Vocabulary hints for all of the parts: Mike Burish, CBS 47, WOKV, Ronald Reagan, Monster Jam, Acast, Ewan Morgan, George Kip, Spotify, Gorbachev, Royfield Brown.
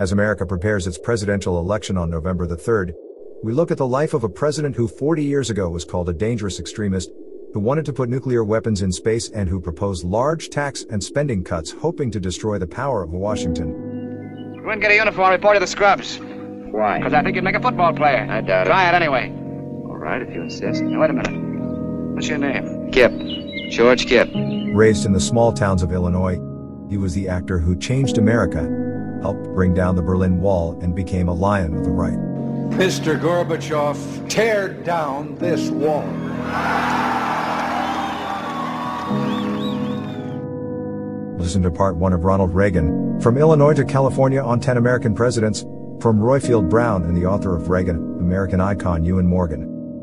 As America prepares its presidential election on November the 3rd, we look at the life of a president who 40 years ago was called a dangerous extremist, who wanted to put nuclear weapons in space, and who proposed large tax and spending cuts hoping to destroy the power of Washington. Go and get a uniform, report to the scrubs. Why? Because I think you'd make a football player. I doubt it. Try it anyway. All right, if you insist. Now, wait a minute. What's your name? Kip. George Kip. Raised in the small towns of Illinois, he was the actor who changed America, helped bring down the Berlin Wall, and became a lion of the right. Mr. Gorbachev, tear down this wall. Listen to part one of Ronald Reagan, From Illinois to California, on 10 American Presidents, from Royfield Brown and the author of Reagan, American icon Ewan Morgan.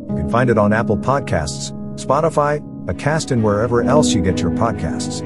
You can find it on Apple Podcasts, Spotify, Acast, and wherever else you get your podcasts.